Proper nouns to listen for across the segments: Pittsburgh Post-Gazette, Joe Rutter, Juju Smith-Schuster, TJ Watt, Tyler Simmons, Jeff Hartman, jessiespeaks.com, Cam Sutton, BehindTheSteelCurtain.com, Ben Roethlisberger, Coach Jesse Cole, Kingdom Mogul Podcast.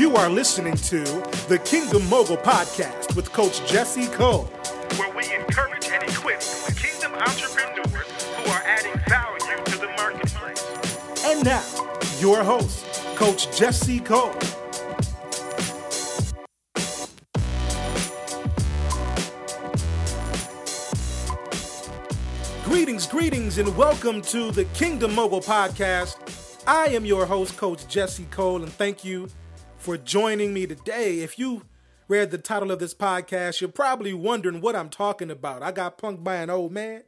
You are listening to the Kingdom Mogul Podcast with Coach Jesse Cole, where we encourage and equip kingdom entrepreneurs who are adding value to the marketplace. And now, your host, Coach Jesse Cole. Greetings, and welcome to the Kingdom Mogul Podcast. I am your host, Coach Jesse Cole, and thank you for joining me today. If you read the title of this podcast, you're probably wondering what I'm talking about. I got punked by an old man.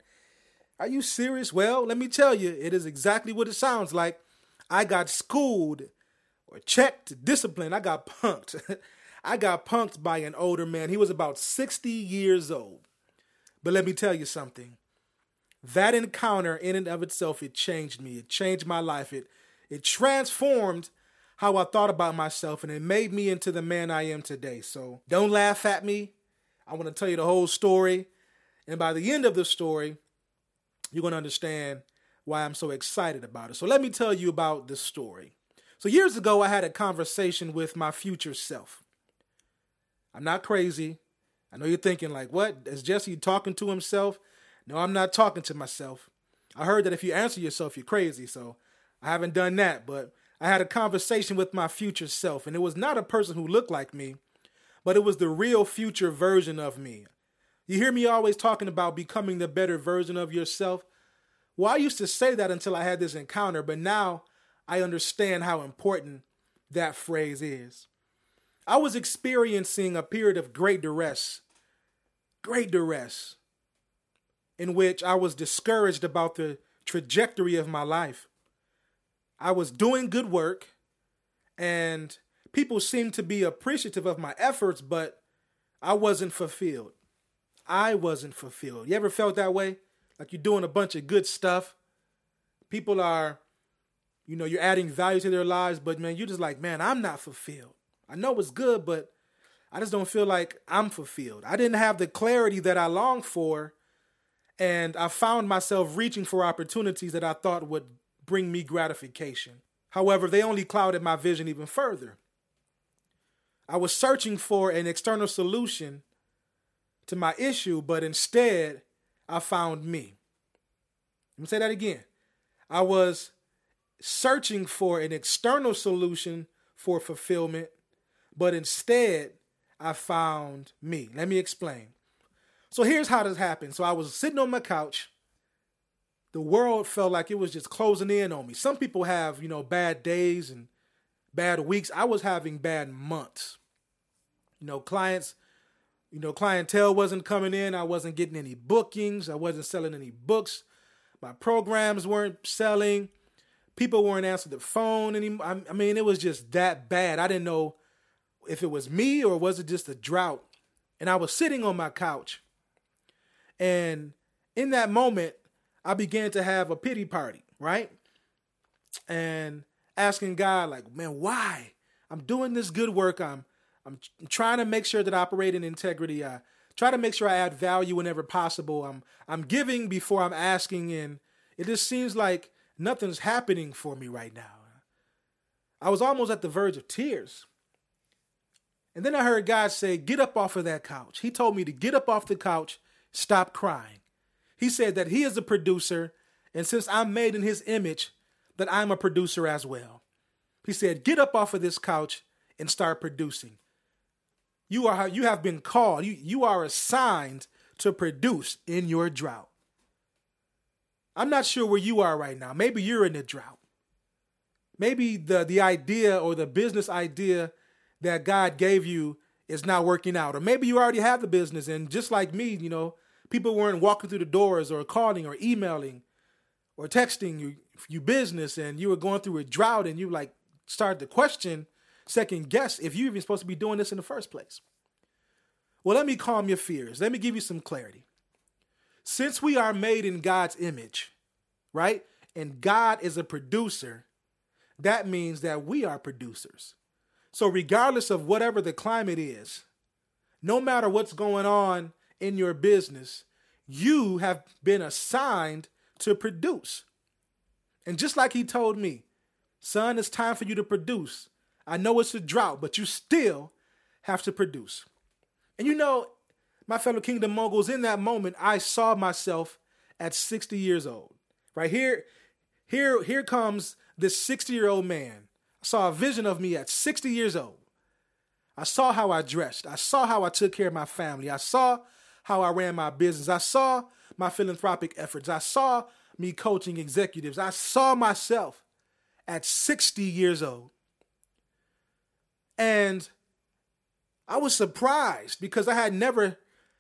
Are you serious? Well, let me tell you, it is exactly what it sounds like. I got schooled or checked, disciplined. I got punked. I got punked by an older man. He was about 60 years old. But let me tell you something. That encounter in and of itself, it changed me. It changed my life. It transformed how I thought about myself, and it made me into the man I am today. So don't laugh at me. I want to tell you the whole story. And by the end of the story, you're going to understand why I'm so excited about it. So let me tell you about this story. So years ago, I had a conversation with my future self. I'm not crazy. I know you're thinking like, what? Is Jesse talking to himself? No, I'm not talking to myself. I heard that if you answer yourself, you're crazy. So I haven't done that, but I had a conversation with my future self, and it was not a person who looked like me, but it was the real future version of me. You hear me always talking about becoming the better version of yourself? Well, I used to say that until I had this encounter, but now I understand how important that phrase is. I was experiencing a period of great duress. In which I was discouraged about the trajectory of my life. I was doing good work, and people seemed to be appreciative of my efforts, but I wasn't fulfilled. You ever felt that way? Like you're doing a bunch of good stuff. People are, you're adding value to their lives, but man, you're just like, man, I'm not fulfilled. I know it's good, but I just don't feel like I'm fulfilled. I didn't have the clarity that I longed for. And I found myself reaching for opportunities that I thought would bring me gratification. However, they only clouded my vision even further. I was searching for an external solution to my issue, but instead I found me. Let me say that again. I was searching for an external solution for fulfillment, but instead I found me. Let me explain. So here's how this happened. So I was sitting on my couch. The world felt like it was just closing in on me. Some people have, bad days and bad weeks. I was having bad months. Clientele wasn't coming in. I wasn't getting any bookings. I wasn't selling any books. My programs weren't selling. People weren't answering the phone anymore. I mean, it was just that bad. I didn't know if it was me or was it just a drought. And I was sitting on my couch. And in that moment, I began to have a pity party, right? And asking God, like, man, why? I'm doing this good work. I'm trying to make sure that I operate in integrity. I try to make sure I add value whenever possible. I'm giving before I'm asking, and it just seems like nothing's happening for me right now. I was almost at the verge of tears. And then I heard God say, get up off of that couch. He told me to get up off the couch. Stop crying. He said that he is a producer, and since I'm made in his image, that I'm a producer as well. He said, get up off of this couch and start producing. You have been called. You are assigned to produce in your drought. I'm not sure where you are right now. Maybe you're in a drought. Maybe the idea or the business idea that God gave you is not working out. Or maybe you already have the business, and just like me, people weren't walking through the doors or calling or emailing or texting you business, and you were going through a drought, and you started to question, second guess if you're even supposed to be doing this in the first place. Well, let me calm your fears. Let me give you some clarity. Since we are made in God's image, right? And God is a producer, that means that we are producers. So regardless of whatever the climate is, no matter what's going on in your business, you have been assigned to produce. And just like he told me, son, it's time for you to produce. I know it's a drought, but you still have to produce. And you know, my fellow Kingdom Moguls, in that moment, I saw myself at 60 years old. Right here comes this 60-year-old man. I saw a vision of me at 60 years old. I saw how I dressed. I saw how I took care of my family. I saw how I ran my business. I saw my philanthropic efforts. I saw me coaching executives. I saw myself at 60 years old. And I was surprised because I had never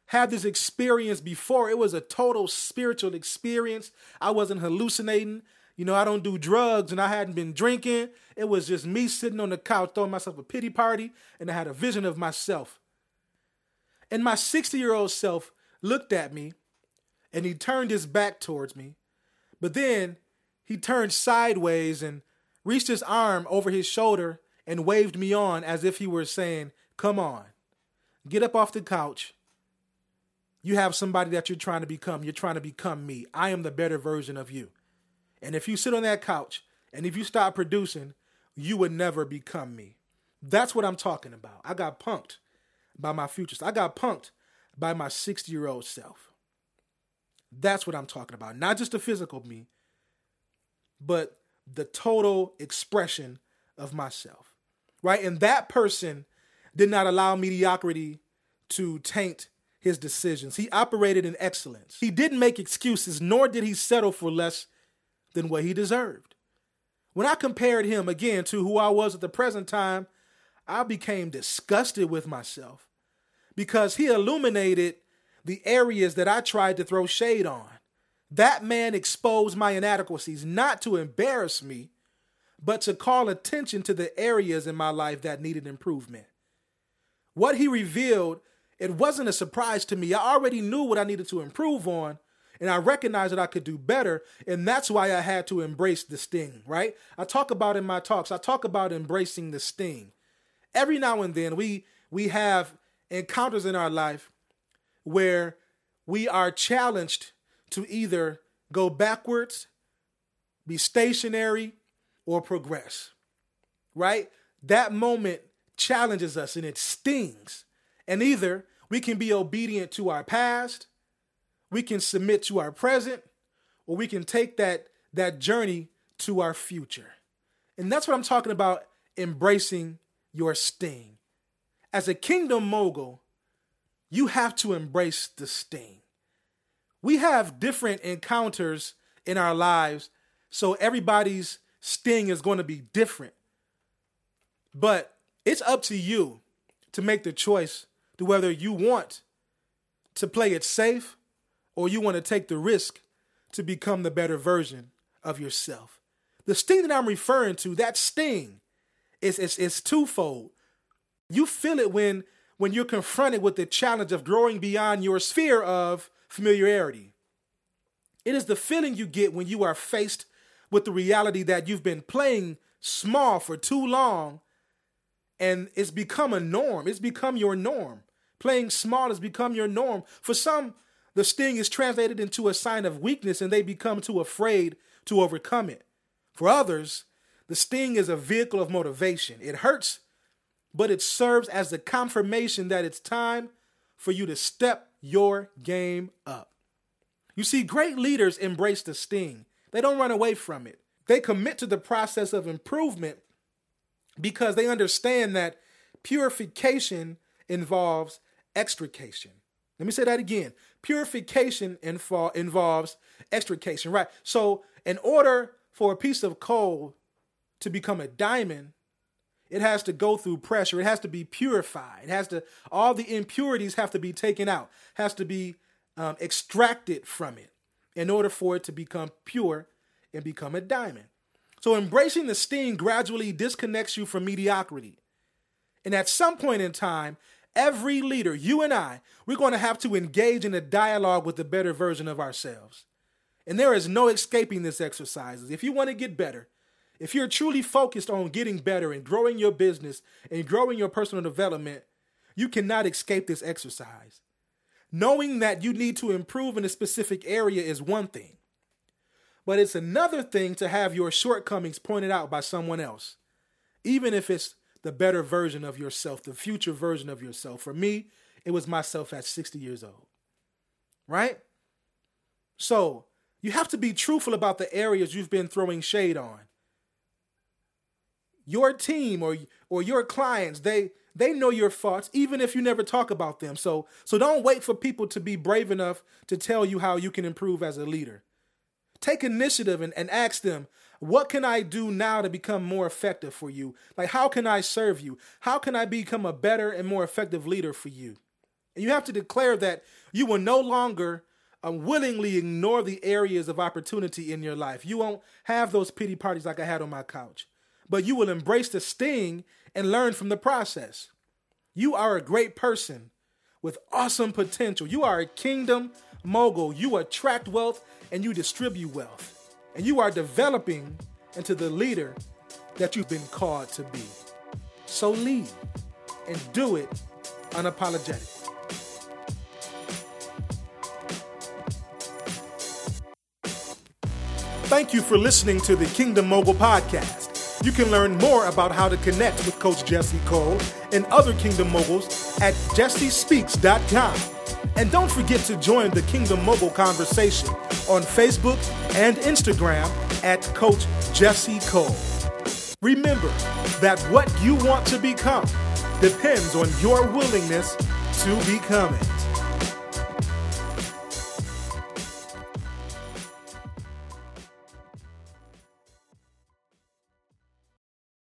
had this experience before. It was a total spiritual experience. I wasn't hallucinating. You know, I don't do drugs and I hadn't been drinking. It was just me sitting on the couch throwing myself a pity party, and I had a vision of myself. And my 60-year-old self looked at me and he turned his back towards me. But then he turned sideways and reached his arm over his shoulder and waved me on as if he were saying, "Come on, get up off the couch. You have somebody that you're trying to become. You're trying to become me. I am the better version of you. And if you sit on that couch and if you stop producing, you would never become me." That's what I'm talking about. I got punked by my future. I got punked by my 60-year-old self. That's what I'm talking about. Not just the physical me, but the total expression of myself, right? And that person did not allow mediocrity to taint his decisions. He operated in excellence. He didn't make excuses, nor did he settle for less than what he deserved. When I compared him again to who I was at the present time, I became disgusted with myself because he illuminated the areas that I tried to throw shade on. That man exposed my inadequacies, not to embarrass me, but to call attention to the areas in my life that needed improvement. What he revealed, it wasn't a surprise to me. I already knew what I needed to improve on, and I recognized that I could do better, and that's why I had to embrace the sting, right? I talk about in my talks, I talk about embracing the sting. Every now and then, we have encounters in our life where we are challenged to either go backwards, be stationary, or progress, right? That moment challenges us and it stings. And either we can be obedient to our past, we can submit to our present, or we can take that journey to our future. And that's what I'm talking about, embracing your sting. As a Kingdom Mogul, you have to embrace the sting. We have different encounters in our lives, so everybody's sting is going to be different. But it's up to you to make the choice to whether you want to play it safe or you want to take the risk to become the better version of yourself. The sting that I'm referring to, that sting, it's twofold. You feel it when you're confronted with the challenge of growing beyond your sphere of familiarity. It is the feeling you get when you are faced with the reality that you've been playing small for too long and it's become a norm. It's become your norm. Playing small has become your norm. For some, the sting is translated into a sign of weakness and they become too afraid to overcome it. For others, the sting is a vehicle of motivation. It hurts, but it serves as the confirmation that it's time for you to step your game up. You see, great leaders embrace the sting. They don't run away from it. They commit to the process of improvement because they understand that purification involves extrication. Let me say that again. Purification involves extrication, right? So in order for a piece of coal to become a diamond, it has to go through pressure. It has to be purified. It has to, all the impurities have to be taken out, has to be extracted from it in order for it to become pure and become a diamond. So embracing the sting gradually disconnects you from mediocrity. And at some point in time, every leader, you and I, we're going to have to engage in a dialogue with the better version of ourselves. And there is no escaping this exercise. If you want to get better, if you're truly focused on getting better and growing your business and growing your personal development, you cannot escape this exercise. Knowing that you need to improve in a specific area is one thing, but it's another thing to have your shortcomings pointed out by someone else, even if it's the better version of yourself, the future version of yourself. For me, it was myself at 60 years old, right? So you have to be truthful about the areas you've been throwing shade on. Your team or your clients, they know your faults, even if you never talk about them. So don't wait for people to be brave enough to tell you how you can improve as a leader. Take initiative and ask them, what can I do now to become more effective for you? Like, how can I serve you? How can I become a better and more effective leader for you? And you have to declare that you will no longer willingly ignore the areas of opportunity in your life. You won't have those pity parties like I had on my couch, but you will embrace the sting and learn from the process. You are a great person with awesome potential. You are a kingdom mogul. You attract wealth and you distribute wealth. And you are developing into the leader that you've been called to be. So lead and do it unapologetically. Thank you for listening to the Kingdom Mogul Podcast. You can learn more about how to connect with Coach Jesse Cole and other Kingdom Moguls at jessiespeaks.com. And don't forget to join the Kingdom Mogul conversation on Facebook and Instagram at Coach Jesse Cole. Remember that what you want to become depends on your willingness to become it.